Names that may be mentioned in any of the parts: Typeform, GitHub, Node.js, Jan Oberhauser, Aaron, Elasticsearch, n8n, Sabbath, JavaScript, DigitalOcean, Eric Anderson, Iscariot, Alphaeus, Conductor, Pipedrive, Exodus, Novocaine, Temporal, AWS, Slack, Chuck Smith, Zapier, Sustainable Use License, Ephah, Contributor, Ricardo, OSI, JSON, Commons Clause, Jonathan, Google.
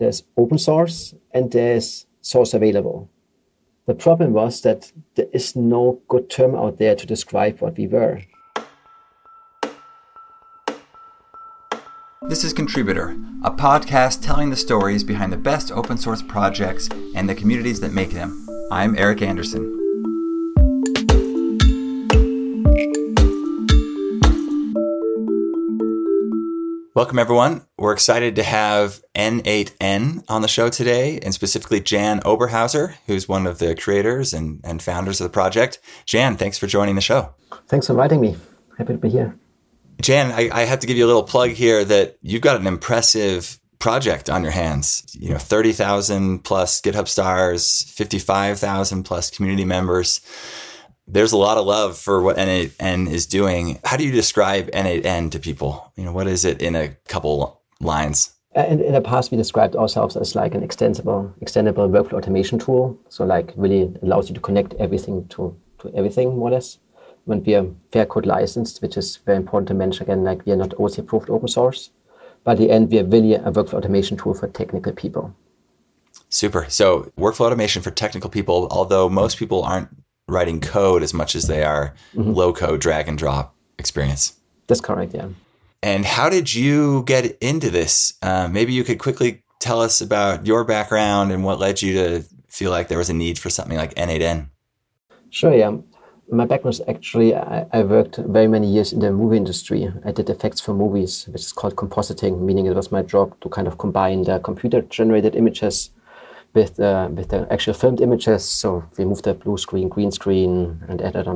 There's open source and there's source available. The problem was that there is no good term out there to describe what we were. This is Contributor, a podcast telling the stories behind the best open source projects and the communities that make them. I'm Eric Anderson. Welcome, everyone. We're excited to have n8n on the show today, and specifically Jan Oberhauser, who's one of the creators and founders of the project. Jan, thanks for joining the show. Thanks for inviting me. Happy to be here. Jan, I have to give you a little plug here that you've got an impressive project on your hands. 30,000 plus GitHub stars, 55,000 plus community members. There's a lot of love for what n8n is doing. How do you describe n8n to people? What is it in a couple lines? In the past, we described ourselves as like an extendable workflow automation tool. So like really allows you to connect everything to everything, more or less. When we are fair code licensed, which is very important to mention again, like we are not OSI approved open source. But at the end, we are really a workflow automation tool for technical people. Super. So workflow automation for technical people, although most people aren't writing code as much as they are low code drag and drop experience. That's correct, yeah. And how did you get into this? Maybe you could quickly tell us about your background and what led you to feel like there was a need for something like n8n. Sure, yeah. My background is actually, I worked very many years in the movie industry. I did effects for movies, which is called compositing, meaning it was my job to kind of combine the computer-generated images with the actual filmed images. So we moved the blue screen, green screen, and added,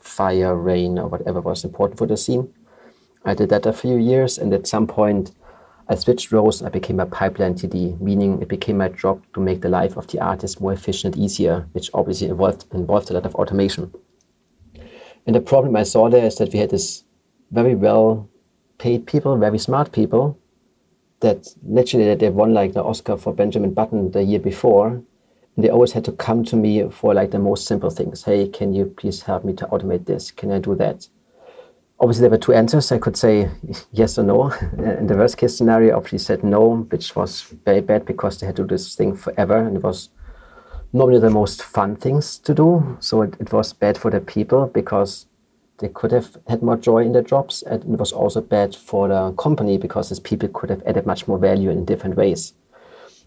fire, rain, or whatever was important for the scene. I did that a few years, and at some point I switched roles and I became a pipeline TD, meaning it became my job to make the life of the artist more efficient and easier, which obviously involved a lot of automation. And the problem I saw there is that we had this very well-paid people, very smart people, that literally that they won like the Oscar for Benjamin Button the year before, and they always had to come to me for like the most simple things. Hey, can you please help me to automate this? Can I do that? Obviously, there were two answers. I could say yes or no. In the worst case scenario, I obviously said no, which was very bad because they had to do this thing forever, and it was normally the most fun things to do. So it was bad for the people because they could have had more joy in their jobs, and it was also bad for the company because these people could have added much more value in different ways.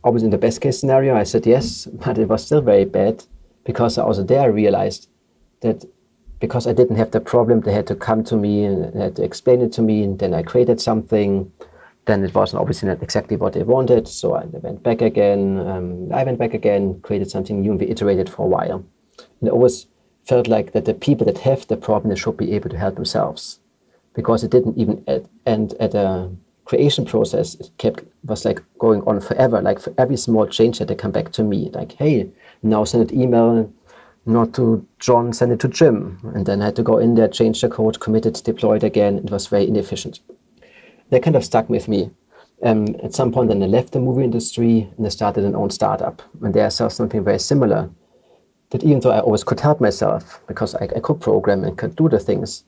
Obviously, in the best case scenario, I said yes, but it was still very bad because also there I realized that because I didn't have the problem, they had to come to me and they had to explain it to me, and then I created something. Then it wasn't obviously not exactly what they wanted, so I went back again, created something new, and we iterated for a while. And always felt like that the people that have the problem, they should be able to help themselves, because it didn't even end at a creation process. It was like going on forever. Like for every small change that they come back to me, like, hey, now send an email, not to John, send it to Jim. And then I had to go in there, change the code, commit it, deploy it again. It was very inefficient. That kind of stuck with me. At some point then I left the movie industry and I started an own startup. And there I saw something very similar. That even though I always could help myself because I could program and could do the things,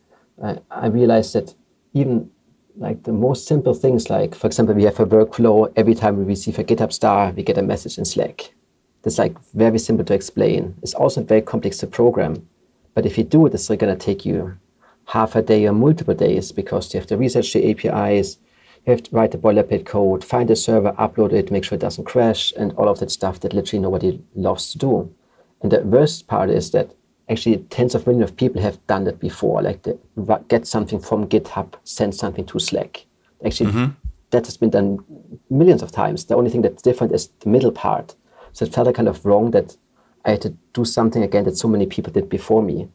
I realized that even like the most simple things, like for example, we have a workflow. Every time we receive a GitHub star, we get a message in Slack. That's like very simple to explain. It's also very complex to program, but if you do it, it's really gonna take you half a day or multiple days because you have to research the APIs, you have to write the boilerplate code, find the server, upload it, make sure it doesn't crash, and all of that stuff that literally nobody loves to do. And the worst part is that actually tens of millions of people have done that before, like they get something from GitHub, send something to Slack. Actually, that has been done millions of times. The only thing that's different is the middle part. So it felt kind of wrong that I had to do something again that so many people did before me.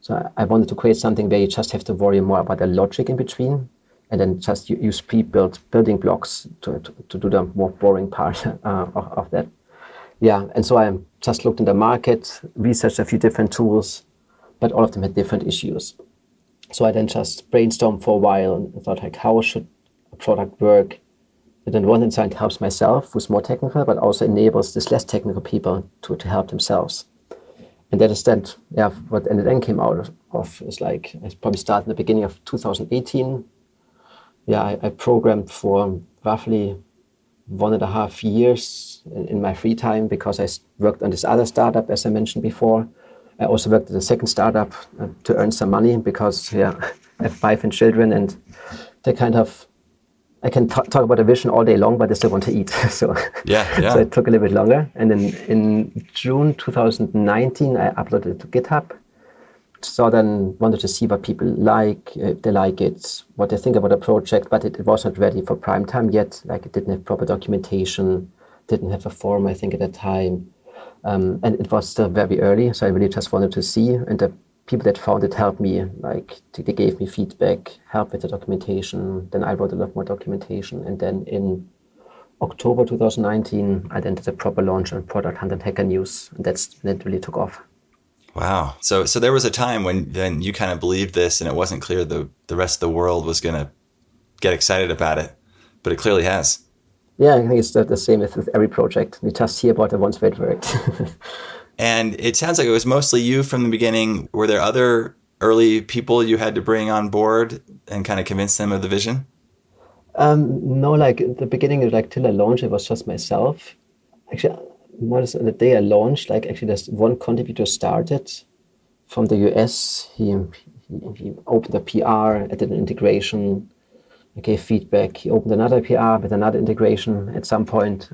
So I wanted to create something where you just have to worry more about the logic in between and then just use pre-built building blocks to do the more boring part of that. Yeah, and so I just looked in the market, researched a few different tools, but all of them had different issues. So I then just brainstormed for a while and thought, like, how should a product work that on one hand side helps myself, who's more technical, but also enables these less technical people to help themselves. And that is then what n8n came out of. It's like, I probably started in the beginning of 2018. Yeah, I programmed for roughly 1.5 years in my free time because I worked on this other startup, as I mentioned before. I also worked at a second startup to earn some money because I have wife and children, and they kind of, I can talk about a vision all day long, but they still want to eat. So it took a little bit longer. And then in June 2019, I uploaded it to GitHub. So then wanted to see what people like, if they like it, what they think about the project, but it was not ready for prime time yet. Like, it didn't have proper documentation, didn't have a form, I think, at that time. And it was still very early, so I really just wanted to see. And the people that found it helped me, like, they gave me feedback, help with the documentation. Then I wrote a lot more documentation. And then in October 2019, I then did a proper launch on Product Hunt and Hacker News. And that really took off. Wow. So there was a time when then you kind of believed this and it wasn't clear the rest of the world was going to get excited about it, but it clearly has. Yeah, I think it's the same with every project. We just hear about the ones where it worked. And it sounds like it was mostly you from the beginning. Were there other early people you had to bring on board and kind of convince them of the vision? No, like at the beginning, like till I launched, it was just myself. Actually, on the day I launched, like actually there's one contributor started from the US. He opened a PR, I did an integration, I gave feedback. He opened another PR with another integration at some point.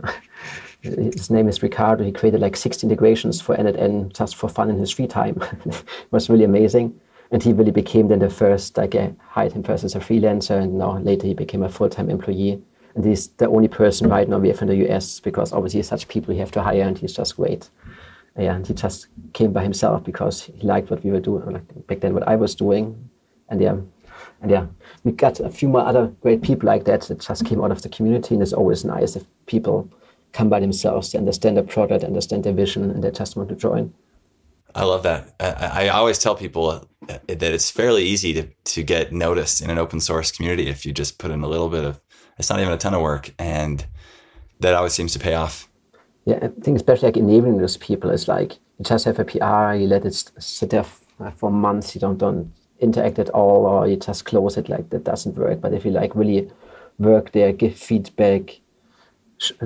His name is Ricardo. He created like 6 integrations for n8n just for fun in his free time. It was really amazing. And he really became then the first, like I hired him first as a freelancer, and now later he became a full-time employee. And he's the only person right now we have in the US because obviously such people you have to hire, and he's just great. Yeah, and he just came by himself because he liked what we were doing, like back then what I was doing. And we got a few more other great people like that that just came out of the community, and it's always nice if people come by themselves, they understand the product, understand their vision, and they just want to join. I love that. I always tell people that it's fairly easy to get noticed in an open source community if you just put in a little bit of, it's not even a ton of work, and that always seems to pay off. Yeah, I think especially like enabling those people is like, you just have a PR, you let it sit there for months, you don't interact at all, or you just close it, like that doesn't work. But if you like really work there, give feedback,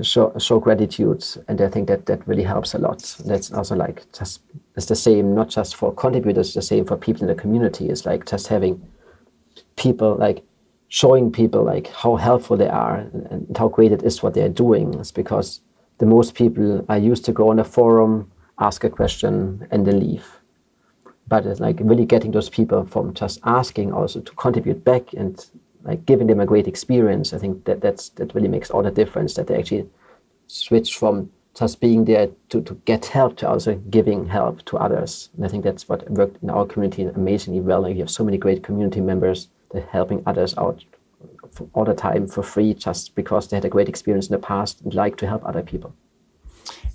show gratitude, and I think that really helps a lot. That's also like just, it's the same, not just for contributors, it's the same for people in the community. It's like just having people, like showing people like how helpful they are and how great it is what they're doing. It's because the most people are used to go on a forum, ask a question, and then leave. But it's like really getting those people from just asking also to contribute back and like giving them a great experience. I think that really makes all the difference, that they actually switch from just being there to get help to also giving help to others. And I think that's what worked in our community amazingly well. Like, you have so many great community members that are helping others out all the time for free just because they had a great experience in the past and like to help other people.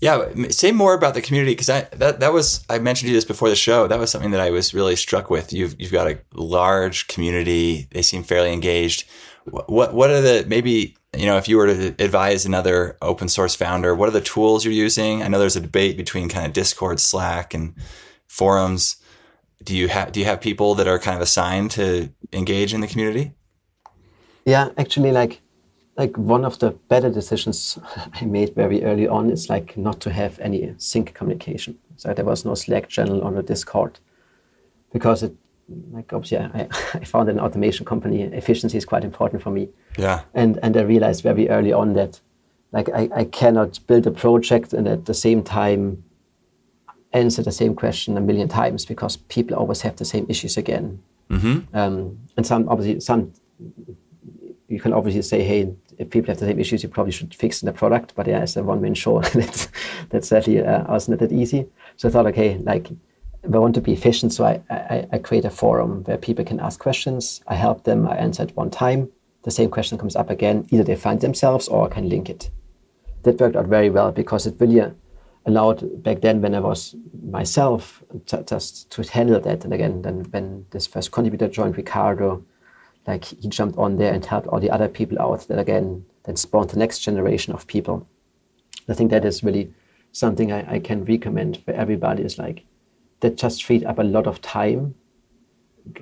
Yeah, say more about the community, because I mentioned to you this before the show. That was something that I was really struck with. You've got a large community. They seem fairly engaged. What are the, maybe, you know, if you were to advise another open source founder, what are the tools you're using? I know there's a debate between kind of Discord, Slack, and forums. Do you have people that are kind of assigned to engage in the community? Yeah, actually, like one of the better decisions I made very early on is like not to have any sync communication. So there was no Slack channel or no Discord, because it, like, obviously I found an automation company, efficiency is quite important for me. Yeah. And I realized very early on that like I cannot build a project and at the same time answer the same question 1 million times, because people always have the same issues again. Mm-hmm. And some you can obviously say, hey, if people have the same issues, you probably should fix in the product. But yeah, as a one-man show, that's certainly not that easy. So I thought, okay, like, I want to be efficient. So I create a forum where people can ask questions. I help them. I answer at one time. The same question comes up again. Either they find themselves or I can link it. That worked out very well, because it really allowed back then when I was myself just to handle that. And again, then when this first contributor joined, Ricardo, like he jumped on there and helped all the other people out that again, then spawned the next generation of people. I think that is really something I can recommend for everybody, is like that just freed up a lot of time,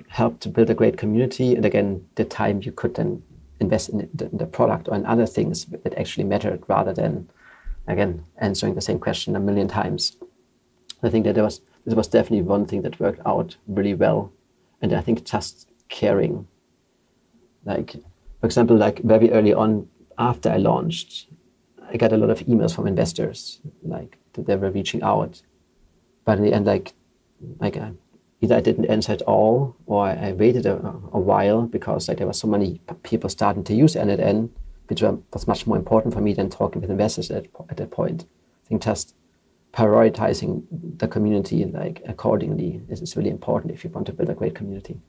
helped to build a great community. And again, the time you could then invest in the product or in other things that actually mattered, rather than, again, answering the same question a million times. I think that this was definitely one thing that worked out really well. And I think just caring. Like, for example, like very early on after I launched, I got a lot of emails from investors, like that they were reaching out. But in the end, like either I didn't answer at all, or I waited a while, because like there were so many people starting to use n8n, which was much more important for me than talking with investors at that point. I think just prioritizing the community like accordingly is really important if you want to build a great community.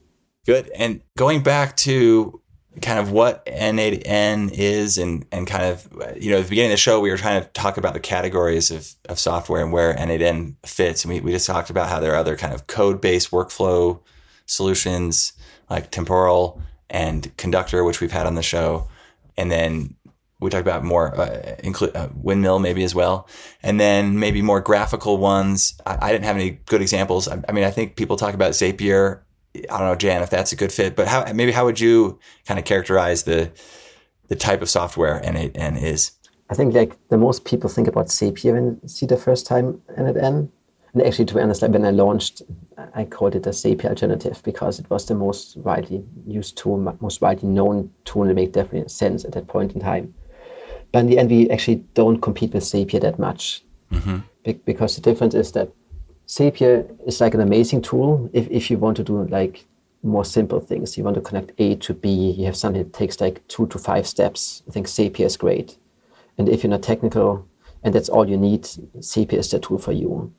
Good. And going back to kind of what n8n is, and kind of, you know, at the beginning of the show, we were trying to talk about the categories of software and where n8n fits. And we just talked about how there are other kind of code-based workflow solutions like Temporal and Conductor, which we've had on the show. And then we talked about more Windmill maybe as well. And then maybe more graphical ones. I didn't have any good examples. I mean, I think people talk about Zapier. I don't know, Jan, if that's a good fit, but how would you kind of characterize the type of software n8n is? I think like the most people think about Zapier when they see the first time n8n. And actually, to be honest, like, when I launched, I called it a Zapier alternative, because it was the most widely used tool, most widely known tool, to make definite sense at that point in time. But in the end, we actually don't compete with Zapier that much, because the difference is that Zapier is like an amazing tool if you want to do like more simple things. You want to connect A to B. You have something that takes like 2 to 5 steps. I think Zapier is great. And if you're not technical and that's all you need, Zapier is the tool for you.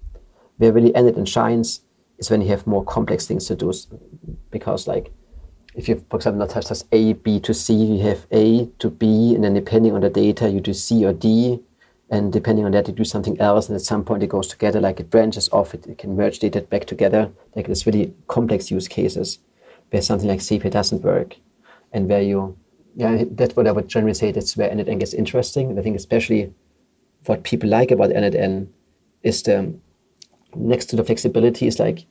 Where really n8n shines is when you have more complex things to do. Because like if you, for example, not just A, B to C, you have A to B, and then depending on the data, you do C or D. And depending on that, you do something else. And at some point, it goes together, like it branches off, it can merge data back together. Like it's really complex use cases where something like Zapier doesn't work. And where you, yeah, that's what I would generally say, that's where n8n gets interesting. And I think especially what people like about n8n is the, next to the flexibility, is like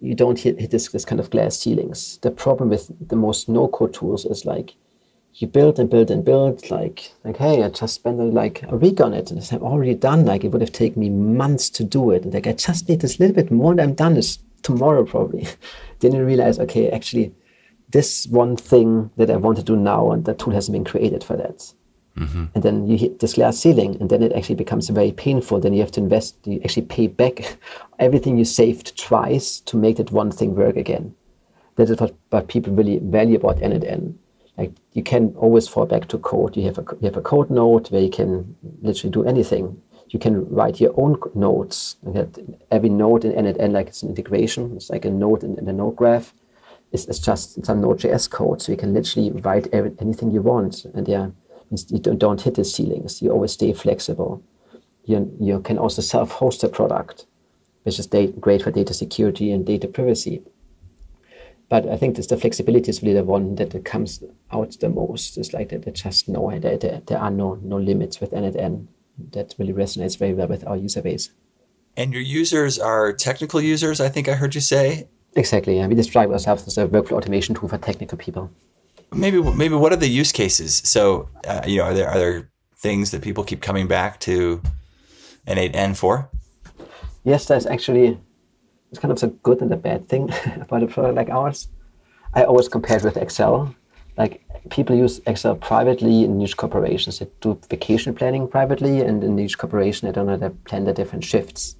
you don't hit this kind of glass ceilings. The problem with the most no-code tools is like, you build and build and build, like hey, I just spent like a week on it, and I'm already done. Like it would have taken me months to do it, and like I just need this little bit more, and I'm done. It's tomorrow probably. Then you realize, okay, actually, this one thing that I want to do now, and the tool hasn't been created for that. Mm-hmm. And then you hit this glass ceiling, and then it actually becomes very painful. Then you have to invest. You actually pay back everything you saved twice to make that one thing work again. That is what people really value about n8n. Like you can always fall back to code. You have a code node where you can literally do anything. You can write your own nodes. Every node in n8n, like it's an integration. It's like a node in the node graph. It's just some Node.js code. So you can literally write anything you want. And yeah, you don't hit the ceilings. You always stay flexible. You can also self-host a product, which is great for data security and data privacy. But I think the flexibility is really the one that comes out the most. It's like that they just know that there are no limits with n8n. That really resonates very well with our user base. And your users are technical users, I think I heard you say? Exactly. Yeah. We describe ourselves as a workflow automation tool for technical people. Maybe what are the use cases? So, are there things that people keep coming back to n8n for? Yes, there's actually... It's kind of the good and the bad thing about a product like ours. I always compare it with Excel. Like people use Excel privately in niche corporations. They do vacation planning privately, and in each corporation, they don't know how to plan their different shifts.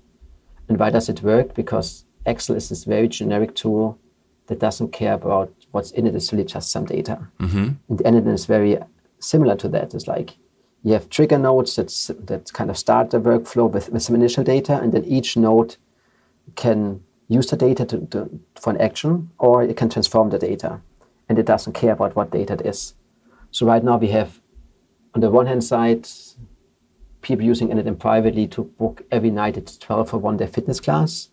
And why does it work? Because Excel is this very generic tool that doesn't care about what's in it. It's really just some data. Mm-hmm. And n8n is very similar to that. It's like you have trigger nodes that kind of start the workflow with some initial data, and then each node can use the data for an action, or it can transform the data, and it doesn't care about what data it is. So right now we have, on the one hand side, people using n8n privately to book every night at 12 for one day fitness class.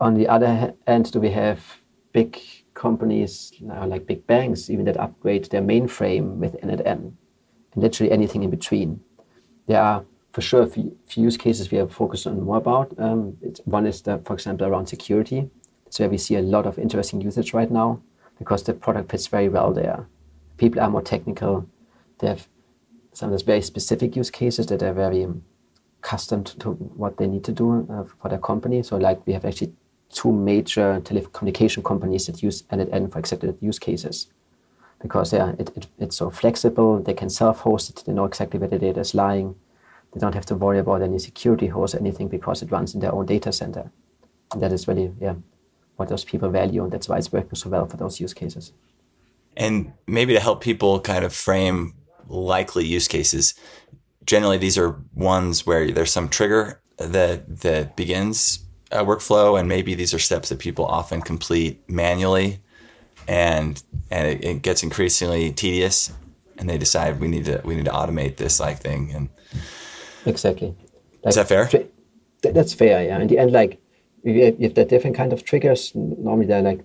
On the other hand, do we have big companies, like big banks, even that upgrade their mainframe with n8n, and literally anything in between. There are for sure, a few use cases we are focused on more about. One is, for example, around security. It's where we see a lot of interesting usage right now, because the product fits very well there. people are more technical. They have sometimes very specific use cases that are very custom to what they need to do for their company. So like we have actually two major telecommunication companies that use n8n for exactly that use cases, because they are, it's so flexible. They can self-host it. They know exactly where the data is lying. They don't have to worry about any security host or anything because it runs in their own data center. And that is really what those people value, and that's why it's working so well for those use cases. And maybe to help people kind of frame likely use cases, generally these are ones where there's some trigger that begins a workflow, and maybe these are steps that people often complete manually, and it gets increasingly tedious, and they decide we need to automate this like thing. And exactly, like, is that fair? That's fair, yeah. In the end, like, if there are different kind of triggers, normally there are like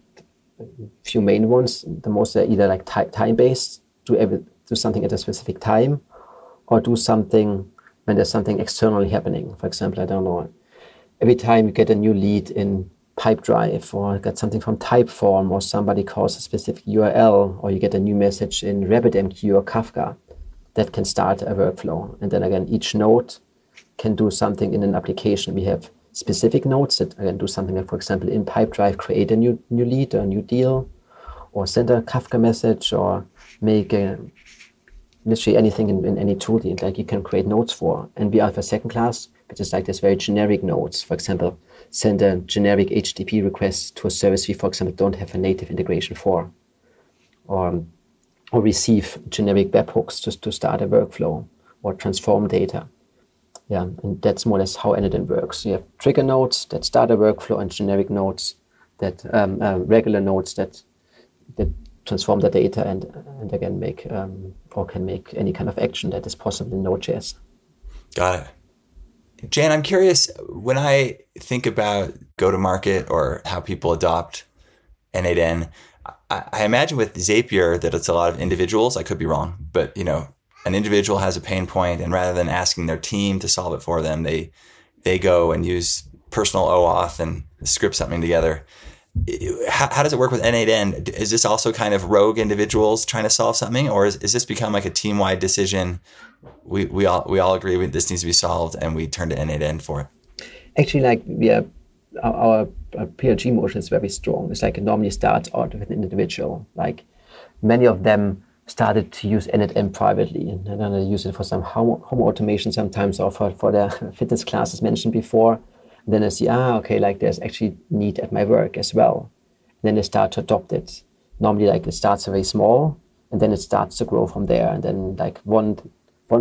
a few main ones. The most are either like time-based, do something at a specific time, or do something when there's something externally happening. For example, I don't know, every time you get a new lead in Pipedrive, or get something from Typeform, or somebody calls a specific URL, or you get a new message in RabbitMQ or Kafka, that can start a workflow. And then again, each node can do something in an application. We have specific nodes that I can do something like, for example, in Pipedrive, create a new lead or a new deal, or send a Kafka message, or make literally anything in any tool that like you can create nodes for. And we have a second class, which is like this very generic nodes. For example, send a generic HTTP request to a service we, for example, don't have a native integration for, or receive generic webhooks to start a workflow or transform data. Yeah, and that's more or less how n8n works. So you have trigger nodes that start a workflow, and generic nodes that regular nodes that transform the data and again make or can make any kind of action that is possible in Node.js. Got it. Jan, I'm curious, when I think about go-to-market or how people adopt n8n, I imagine with Zapier that it's a lot of individuals. I could be wrong, but an individual has a pain point, and rather than asking their team to solve it for them, they go and use personal OAuth and script something together. How does it work with n8n? Is this also kind of rogue individuals trying to solve something, or is this become like a team-wide decision? We all agree this needs to be solved, and we turn to n8n for it. Actually, our PLG motion is very strong. It's like it normally starts out with an individual. Like many of them started to use n8n privately, and then they use it for some home automation sometimes, or for their fitness classes mentioned before. And then I see, okay, like there's actually need at my work as well. And then they start to adopt it. Normally, like it starts very small, and then it starts to grow from there. And then like one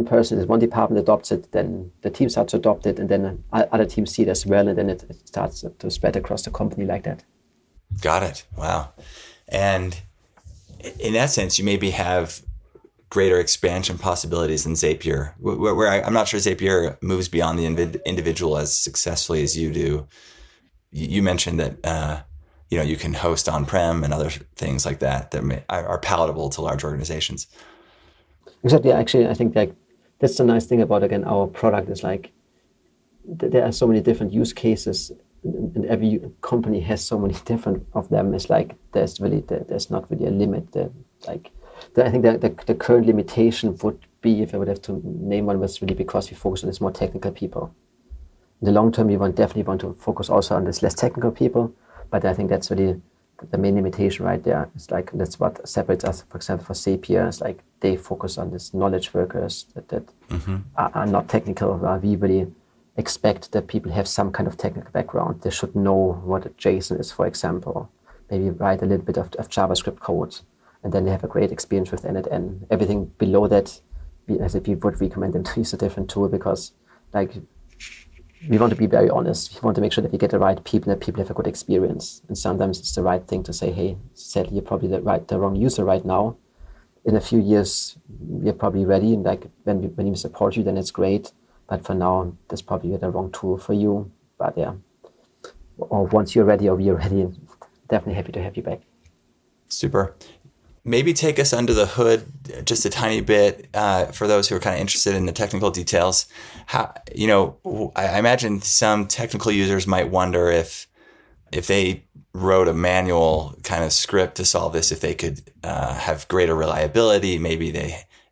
person in one department adopts it, then the team starts to adopt it, and then other teams see it as well, and then it starts to spread across the company like that. Got it. Wow. And in that sense, you maybe have greater expansion possibilities than Zapier, where I'm not sure Zapier moves beyond the individual as successfully as you do. You mentioned that you can host on-prem and other things like that are palatable to large organizations. Exactly. Actually, I think like that's the nice thing about, again, our product is like there are so many different use cases, and every company has so many different of them. It's like there's not really a limit. I think that the current limitation would be, if I would have to name one, was really because we focus on this more technical people. In the long term, we definitely want to focus also on this less technical people, but I think that's really the main limitation right there. It's like that's what separates us, for example, for Zapier. It's like they focus on this knowledge workers that are not technical. We really expect that people have some kind of technical background. They should know what a JSON is, for example, maybe write a little bit of JavaScript code, and then they have a great experience with n8n. Everything below that, we would recommend them to use a different tool, because like we want to be very honest. We want to make sure that we get the right people and that people have a good experience. And sometimes it's the right thing to say, hey, sadly, you're probably the wrong user right now. In a few years, you're probably ready. And like when we support you, then it's great. But for now, that's probably the wrong tool for you. But yeah, or once you're ready or we are ready, definitely happy to have you back. Super. Maybe take us under the hood just a tiny bit for those who are kind of interested in the technical details. How, I imagine some technical users might wonder if they wrote a manual kind of script to solve this, if they could have greater reliability, maybe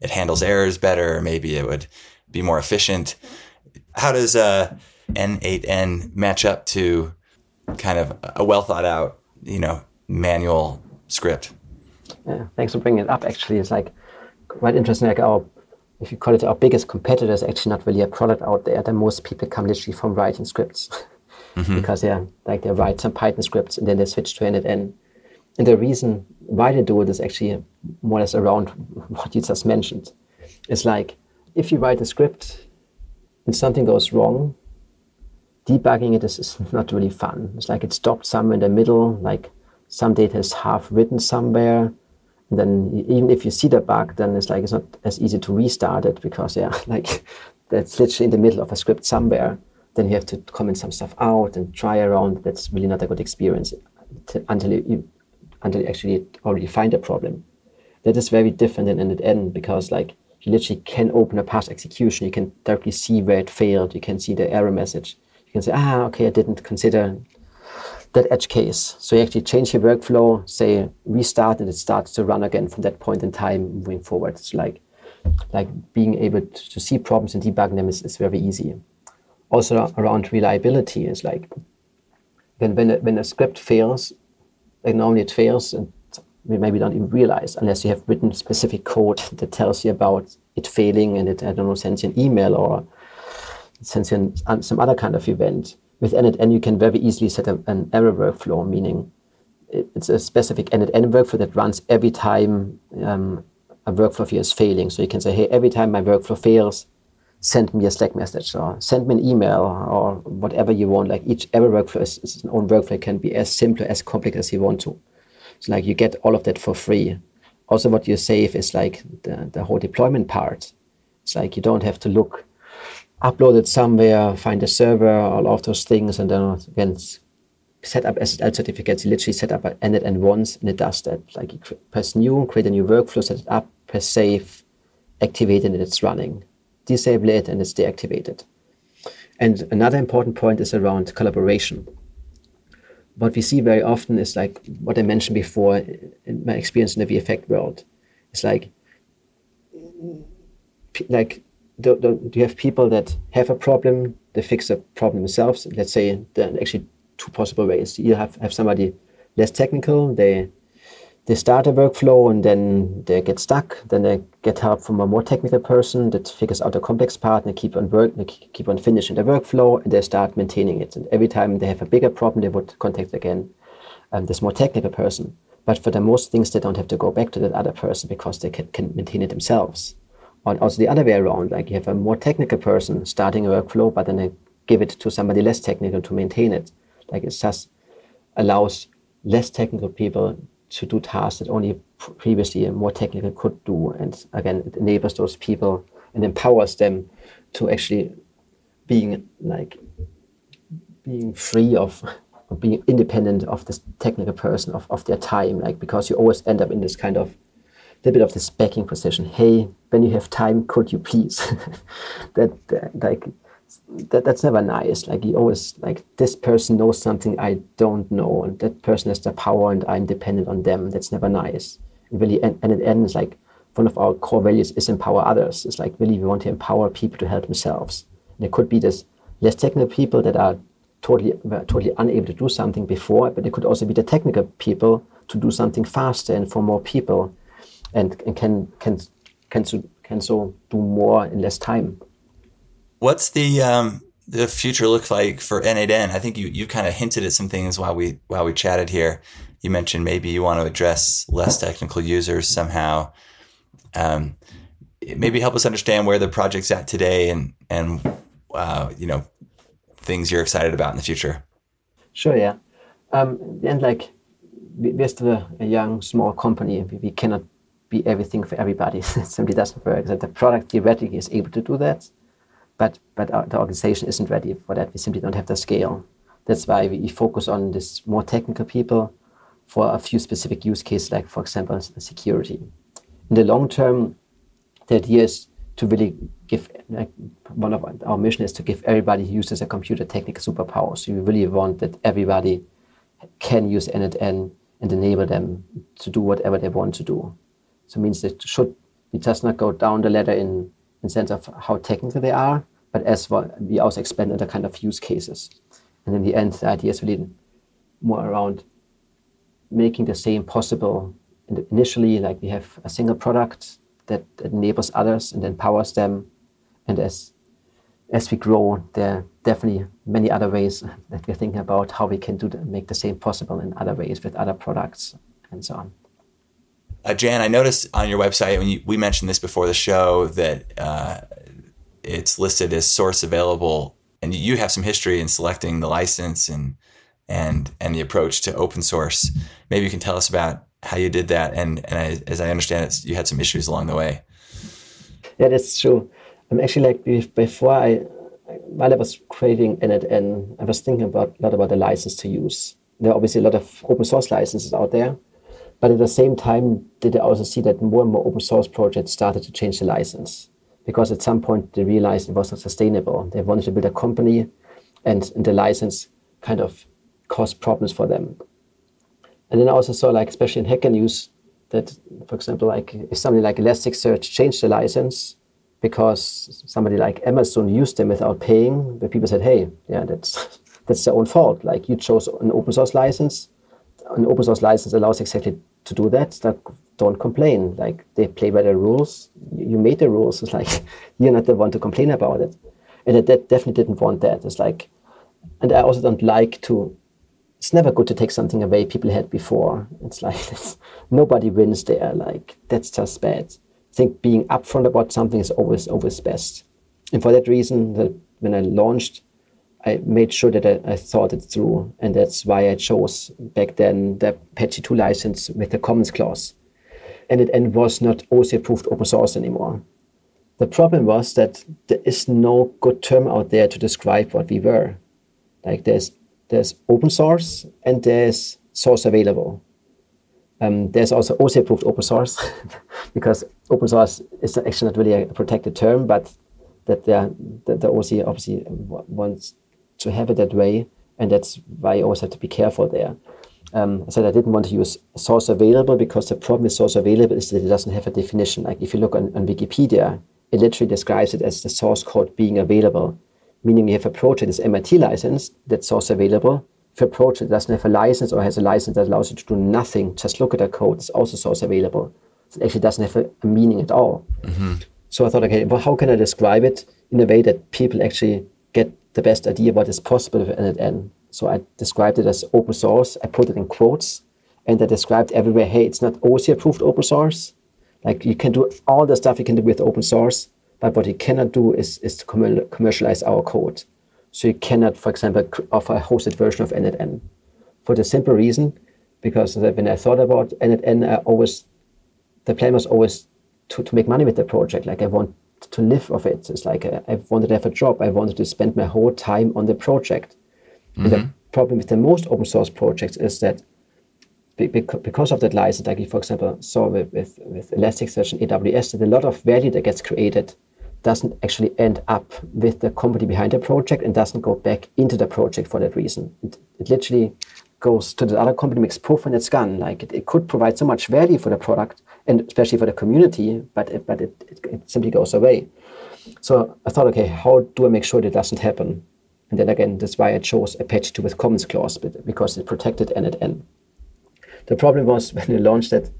it handles errors better, or maybe it would be more efficient. How does n8n match up to kind of a well thought out, manual script? Yeah, thanks for bringing it up. Actually, it's like quite interesting. Like if you call it our biggest competitor, is actually not really a product out there. That most people come literally from writing scripts. Mm-hmm. Because they write some Python scripts and then they switch to n8n. And the reason why they do it is actually more or less around what you just mentioned. It's like, if you write a script and something goes wrong, debugging it is not really fun. It's like it stopped somewhere in the middle, like some data is half written somewhere. And then even if you see the bug, then it's like it's not as easy to restart it because that's literally in the middle of a script somewhere. Then you have to comment some stuff out and try around. That's really not a good experience until you actually already find a problem. That is very different than n8n because you literally can open a past execution. You can directly see where it failed. You can see the error message. You can say, okay, I didn't consider that edge case. So you actually change your workflow, say restart, and it starts to run again from that point in time moving forward. It's like being able to see problems and debug them is very easy. Also around reliability is when a script fails, normally it fails and we maybe don't even realize unless you have written specific code that tells you about it failing and it, sends you an email or sends you some other kind of event. With n8n, you can very easily set up an error workflow, meaning it's a specific n8n workflow that runs every time a workflow of yours is failing. So you can say, hey, every time my workflow fails, send me a Slack message or send me an email or whatever you want. Each error workflow is its own workflow. It can be as simple, as complicated as you want to. It's you get all of that for free. Also, what you save is the whole deployment part. It's you don't have to look, upload it somewhere, find a server, all of those things, and then again set up SSL certificates. You literally set up an n8n once, and it does that. You press new, create a new workflow, set it up, press save, activate, and it's running. Disable it and it's deactivated. And another important point is around collaboration. What we see very often is what I mentioned before in my experience in the VFX world. It's you have people that have a problem, they fix the problem themselves. Let's say there are actually two possible ways. You have somebody less technical, they start a workflow and then they get stuck. Then they get help from a more technical person that figures out the complex part and they keep on finishing the workflow and they start maintaining it. And every time they have a bigger problem, they would contact again this more technical person. But for the most things, they don't have to go back to that other person because they can maintain it themselves. And also the other way around, you have a more technical person starting a workflow, but then they give it to somebody less technical to maintain it. It just allows less technical people to do tasks that only previously a more technical could do. And again, it enables those people and empowers them to actually being free of being independent of this technical person, of their time, because you always end up in this kind of little bit of this begging position. Hey, when you have time, could you please? That's never nice. You always this person knows something I don't know, and that person has the power, and I'm dependent on them. That's never nice. And really, n8n is one of our core values is empower others. It's really we want to empower people to help themselves. And it could be this less technical people that are totally unable to do something before, but it could also be the technical people to do something faster and for more people, and can so do more in less time. What's the future look like for n8n? I think you kind of hinted at some things while we chatted here. You mentioned maybe you want to address less technical users somehow. Maybe help us understand where the project's at today and things you're excited about in the future. Sure, yeah. We're still a young, small company. We cannot be everything for everybody. It simply doesn't work. So the product theoretically is able to do that. But the organization isn't ready for that. We simply don't have the scale. That's why we focus on this more technical people for a few specific use cases, for example, security. In the long term, the idea is to really give, one of our mission is to give everybody who uses a computer technical superpower. So we really want that everybody can use n8n and enable them to do whatever they want to do. So it means that it does not go down the ladder in sense of how technical they are, but as well, we also expand other kind of use cases. And in the end, the idea is really more around making the same possible. And initially, like we have a single product that enables others and empowers them. And as we grow, there are definitely many other ways that we're thinking about how we can make the same possible in other ways with other products and so on. Jan, I noticed on your website, we mentioned this before the show, that it's listed as source available. And you have some history in selecting the license and the approach to open source. Maybe you can tell us about how you did that. And as I understand it, you had some issues along the way. Yeah, that's true. I'm actually, like, before while I was creating n8n, I was thinking a lot about the license to use. There are obviously a lot of open source licenses out there, but at the same time, did I also see that more and more open source projects started to change the license, because at some point they realized it was not sustainable. They wanted to build a company, and the license kind of caused problems for them. And then I also saw, like, especially in Hacker News, that, for example, like if somebody like Elasticsearch changed the license because somebody like Amazon used them without paying, the people said, hey, yeah, that's their own fault. Like, you chose an open source license. An open source license allows exactly to do that. Don't complain. Like, they play by the rules. You made the rules. It's like, you're not the one to complain about it. And I definitely didn't want that. It's like, and I also don't like to, it's never good to take something away people had before. It's like, nobody wins there. Like, that's just bad. I think being upfront about something is always best. And for that reason, when I launched, I made sure that I thought it through. And that's why I chose back then the Apache 2 license with the Commons Clause. And it was not OSI approved open source anymore. The problem was that there is no good term out there to describe what we were. Like, there's open source and there's source available. There's also OSI approved open source, because open source is actually not really a protected term, but that the OSI obviously wants to have it that way, and that's why you always have to be careful there. I said I didn't want to use source available, because the problem with source available is that it doesn't have a definition. Like, if you look on Wikipedia, it literally describes it as the source code being available, meaning you have a project that's MIT licensed, that's source available. If a project doesn't have a license or has a license that allows you to do nothing, just look at the code, it's also source available. So it actually doesn't have a meaning at all. Mm-hmm. So I thought, okay, well, how can I describe it in a way that people actually get the best idea what is possible with n8n? So I described it as open source. I put it in quotes, and I described everywhere, hey, it's not OSI approved open source. Like, you can do all the stuff you can do with open source, but what you cannot do is to commercialize our code. So you cannot, for example, offer a hosted version of n8n, for the simple reason, because when I thought about n8n, the plan was always to make money with the project. Like, I want to live off it. It's like, I wanted to have a job. I wanted to spend my whole time on the project. Mm-hmm. And the problem with the most open source projects is that because of that license, like you, for example, saw with Elasticsearch and AWS, that a lot of value that gets created doesn't actually end up with the company behind the project and doesn't go back into the project for that reason. It literally goes to the other company, makes proof, and it's gone. Like, it could provide so much value for the product and especially for the community, but it simply goes away. So I thought, okay, how do I make sure that doesn't happen? And then again, that's why I chose Apache 2 with Commons Clause, because it protected n8n. The problem was when we launched that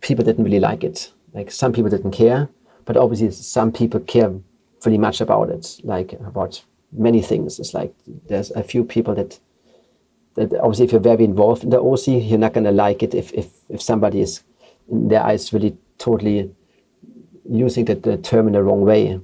people didn't really like it. Like, some people didn't care. But obviously, some people care pretty much about it, like about many things. It's like, there's a few people that obviously, if you're very involved in the OSI, you're not going to like it if somebody is, in their eyes, really totally using the term in the wrong way.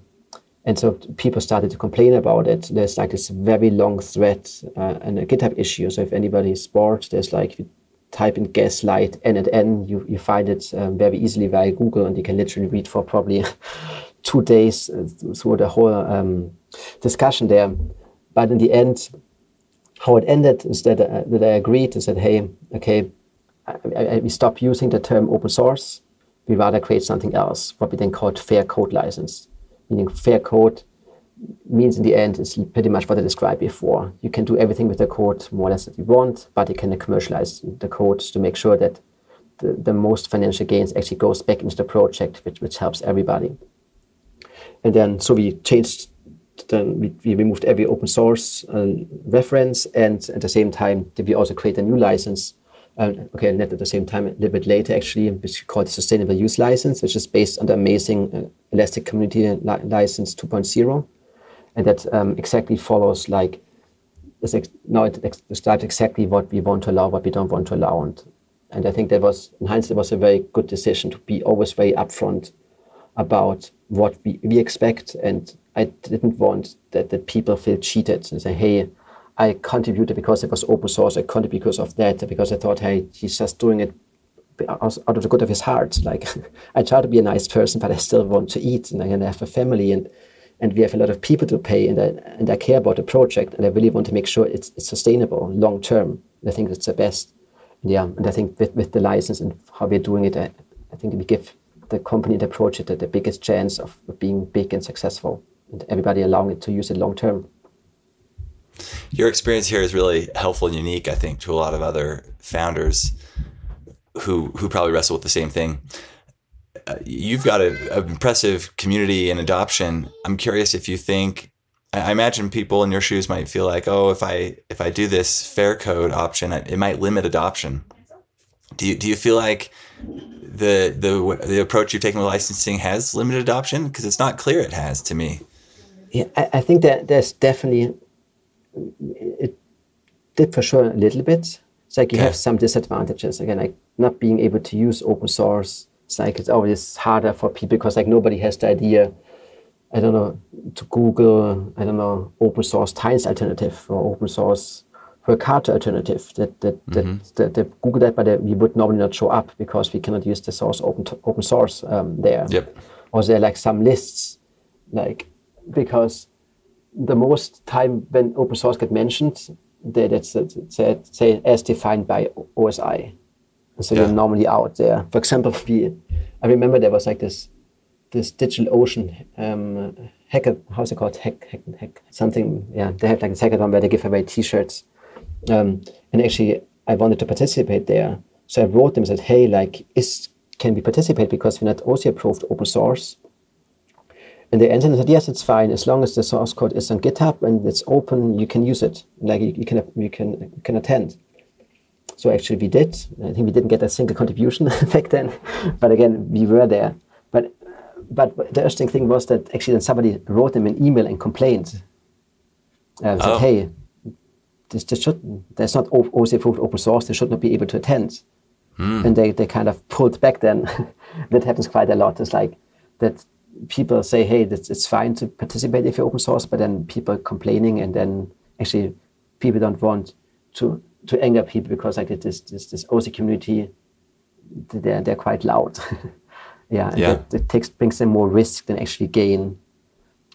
And so people started to complain about it. There's like this very long thread and a GitHub issue. So if anybody's bored, there's like, if you type in gaslight n8n, you find it very easily via Google, and you can literally read for probably 2 days through the whole discussion there. But in the end, how it ended is that I agreed and said, hey, okay, we stop using the term open source. We rather create something else, what we then called fair code license, meaning fair code means in the end is pretty much what I described before. You can do everything with the code more or less that you want, but you can commercialize the code to make sure that the most financial gains actually goes back into the project, which helps everybody. And then, so we changed, then we removed every open source reference, and at the same time, did we also create a new license? And at the same time, a little bit later, actually, which we called the Sustainable Use License, which is based on the amazing Elastic Community License 2.0. And that exactly follows, like, now it describes exactly what we want to allow, what we don't want to allow. And I think that was, in hindsight, was a very good decision to be always very upfront about what we expect. And I didn't want that people feel cheated and say, hey, I contributed because it was open source, I contributed because of that, because I thought, hey, he's just doing it out of the good of his heart. Like, I try to be a nice person, but I still want to eat, and I have a family, and we have a lot of people to pay, and I care about the project, and I really want to make sure it's sustainable long term. I think that's the best. And I think with the license and how we're doing it, I think we give the company, the project, the biggest chance of being big and successful, and everybody allowing it to use it long term. Your experience here is really helpful and unique, I think, to a lot of other founders who probably wrestle with the same thing. You've got an impressive community and adoption. I'm curious if you think, I imagine people in your shoes might feel like, oh, if I do this fair code option, it might limit adoption. Do you feel like the approach you've taken with licensing has limited adoption? Because it's not clear it has to me. Yeah, I think that there's definitely... It did for sure a little bit. It's like you have some disadvantages. Again, like not being able to use open source. It's like it's always harder for people because like nobody has the idea, I don't know, to Google, I don't know, open source tiles alternative or open source Ricardo alternative. They Google that, but we would normally not show up because we cannot use the source open source there. Yep. Or there are like some lists, like because... The most time when open source get mentioned, they say as defined by OSI. And so you're normally out there. For example, I remember there was like this DigitalOcean hacker, how's it called? Hack something. Yeah, they had like a hackathon where they give away T-shirts. And actually, I wanted to participate there. So I wrote them and said, hey, like, can we participate? Because we're not OSI approved open source. And they answered and said, yes, it's fine. As long as the source code is on GitHub and it's open, you can use it. Like you can attend. So actually we did. I think we didn't get a single contribution back then. But again, we were there. But the interesting thing was that actually then somebody wrote them an email and complained. Said, hey, there's not OSI approved open source. They should not be able to attend. And they kind of pulled back then. That happens quite a lot. It's like that. People say, hey, it's fine to participate if you're open source, but then people complaining, and then actually people don't want to anger people because like this OSI community, they're quite loud. It brings them more risk than actually gain.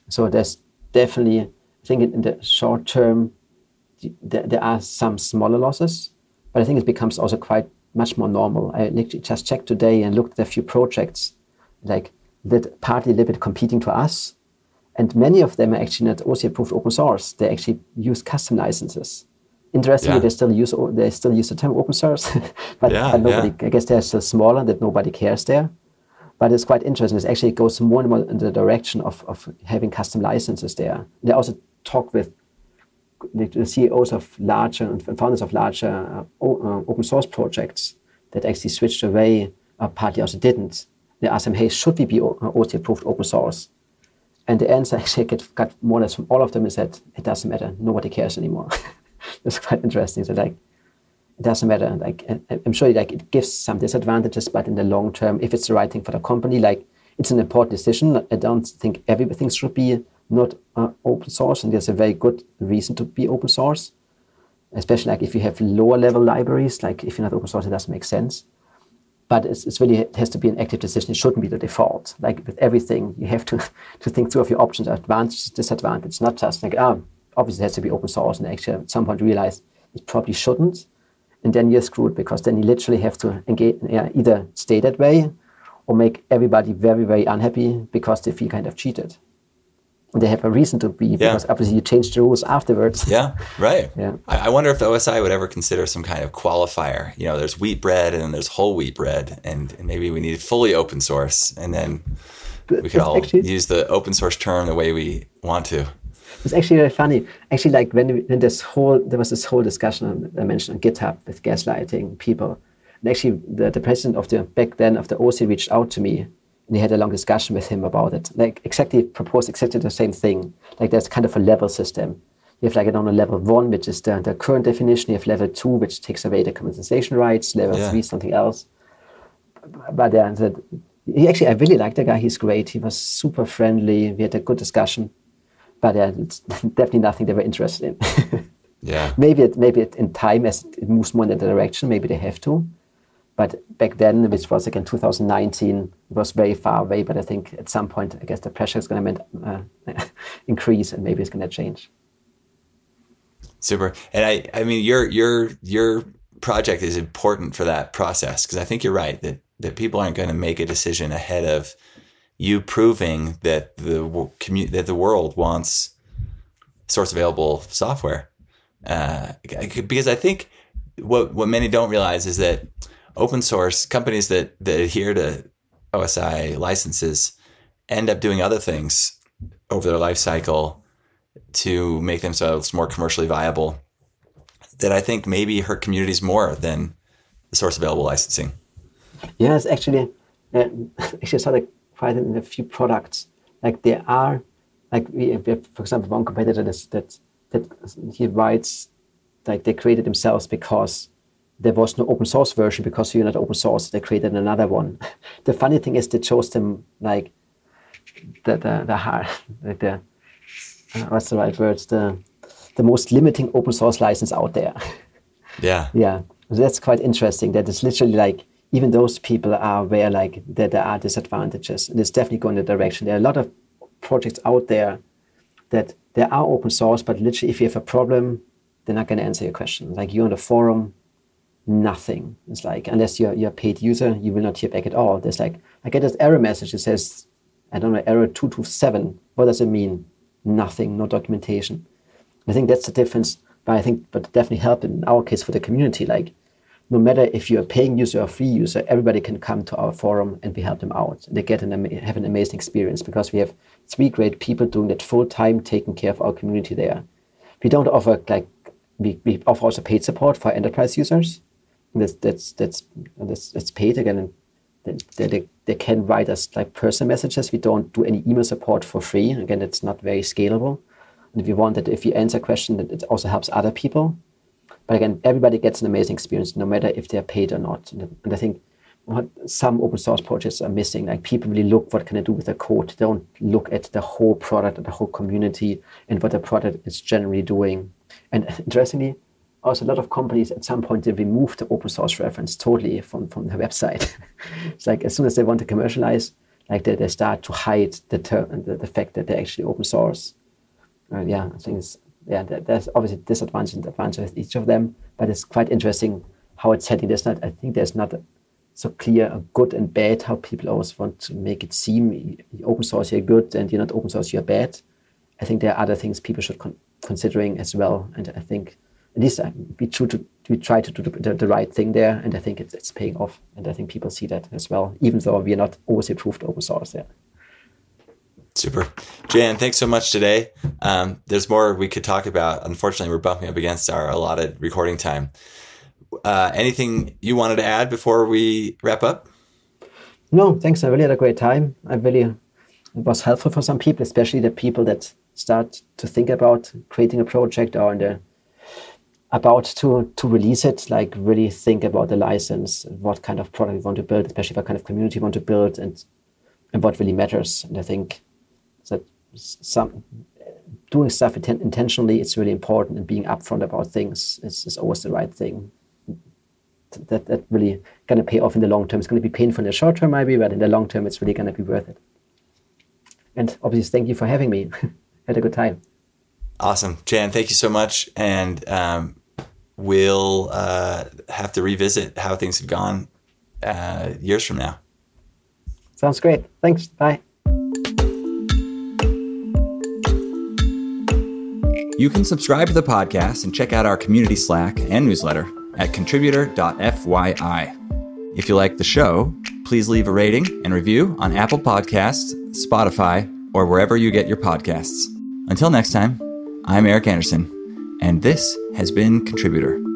So there's definitely, I think in the short term, there are some smaller losses, but I think it becomes also quite much more normal. I just checked today and looked at a few projects, like, that partly a little bit competing to us, and many of them are actually not OSI approved open source. They actually use custom licenses. Interestingly, they still use the term open source, but nobody. I guess they're still smaller that nobody cares there. But it's quite interesting. It actually goes more and more in the direction of having custom licenses there. And they also talk with the CEOs of larger and founders of larger open source projects that actually switched away, or partly also didn't. They asked them, hey, should we be OSI approved open source? And the answer actually got more or less from all of them is that it doesn't matter. Nobody cares anymore. It's quite interesting. So like, it doesn't matter. Like, I'm sure like it gives some disadvantages, but in the long term, if it's the right thing for the company, like it's an important decision. I don't think everything should be not open source, and there's a very good reason to be open source, especially like if you have lower level libraries, like if you're not open source, it doesn't make sense. But it's really, it has to be an active decision. It shouldn't be the default. Like with everything, you have to think through of your options, advantage, disadvantage, not just like, obviously it has to be open source, and actually at some point realize it probably shouldn't. And then you're screwed, because then you literally have to engage, either stay that way or make everybody very, very unhappy because they feel kind of cheated. They have a reason to be because obviously you changed the rules afterwards. Yeah, right. Yeah. I wonder if the OSI would ever consider some kind of qualifier. You know, there's wheat bread and then there's whole wheat bread, and maybe we need fully open source, and then we could all use the open source term the way we want to. It's actually very funny. Actually, like when there was this whole discussion I mentioned on GitHub with gaslighting people, and actually the president of the back then of the OSI reached out to me. And they had a long discussion with him about it. Like proposed exactly the same thing. Like there's kind of a level system. You have like on a level 1, which is the current definition. You have level 2, which takes away the compensation rights. Level 3, something else. But I really like the guy. He's great. He was super friendly. We had a good discussion. But it's definitely nothing they were interested in. Yeah. Maybe in time as it moves more in that direction. Maybe they have to. But back then, which was again 2019, it was very far away. But I think at some point, I guess the pressure is going to increase, and maybe it's going to change. Super. And I mean, your project is important for that process because I think you're right that people aren't going to make a decision ahead of you proving that the world wants source available software. Because I think what many don't realize is that open source companies that adhere to OSI licenses end up doing other things over their life cycle to make themselves more commercially viable that I think maybe hurt communities more than the source available licensing. Yes, actually I saw that quite in a few products. Like there are, like we have, for example, one competitor that he writes, like they created themselves because there was no open source version because you're not open source. They created another one. The funny thing is they chose them like the most limiting open source license out there. Yeah. Yeah. That's quite interesting. That is literally like even those people are aware like that there are disadvantages, and it's definitely going in the direction. There are a lot of projects out there that they are open source, but literally if you have a problem, they're not going to answer your question. Like you're on the forum. Nothing. It's like, unless you're a paid user, you will not hear back at all. There's like, I get this error message. It says, I don't know, error 227. What does it mean? Nothing, no documentation. I think that's the difference, but definitely helped in our case for the community. Like, no matter if you're a paying user or free user, everybody can come to our forum and we help them out. They have an amazing experience because we have 3 great people doing that full time, taking care of our community there. We don't offer we offer also paid support for enterprise users. That's paid again, and they can write us like personal messages. We don't do any email support for free. Again, it's not very scalable. And we want that if you answer a question, that it also helps other people. But again, everybody gets an amazing experience, no matter if they're paid or not. And I think what some open source projects are missing, like people really look what can I do with the code. They don't look at the whole product and the whole community and what the product is generally doing. And interestingly, also, a lot of companies at some point they remove the open source reference totally from their website. It's like as soon as they want to commercialize, like they start to hide the fact that they're actually open source. I think there's obviously disadvantage and advantage with each of them, but it's quite interesting how it's heading. I think there's not so clear a good and bad how people always want to make it seem open source you're good and you're not open source you're bad. I think there are other things people should considering as well, and I think. At least we try to do the right thing there, and I think it's paying off, and I think people see that as well, even though we are not always approved open source there. Super. Jan, thanks so much today. There's more we could talk about. Unfortunately, we're bumping up against our allotted recording time. Anything you wanted to add before we wrap up? No, thanks. I really had a great time. It was helpful for some people, especially the people that start to think about creating a project or in the about to release it, like really think about the license, what kind of product you want to build, especially what kind of community you want to build, and what really matters. And I think that doing stuff intentionally is really important, and being upfront about things is always the right thing. That really going to pay off in the long term. It's going to be painful in the short term maybe, but in the long term it's really going to be worth it. And obviously, thank you for having me. Had a good time. Awesome. Jan, thank you so much. And we'll have to revisit how things have gone years from now. Sounds great. Thanks. Bye. You can subscribe to the podcast and check out our community Slack and newsletter at contributor.fyi. If you like the show, please leave a rating and review on Apple Podcasts, Spotify, or wherever you get your podcasts. Until next time, I'm Eric Anderson, and this has been Contributor.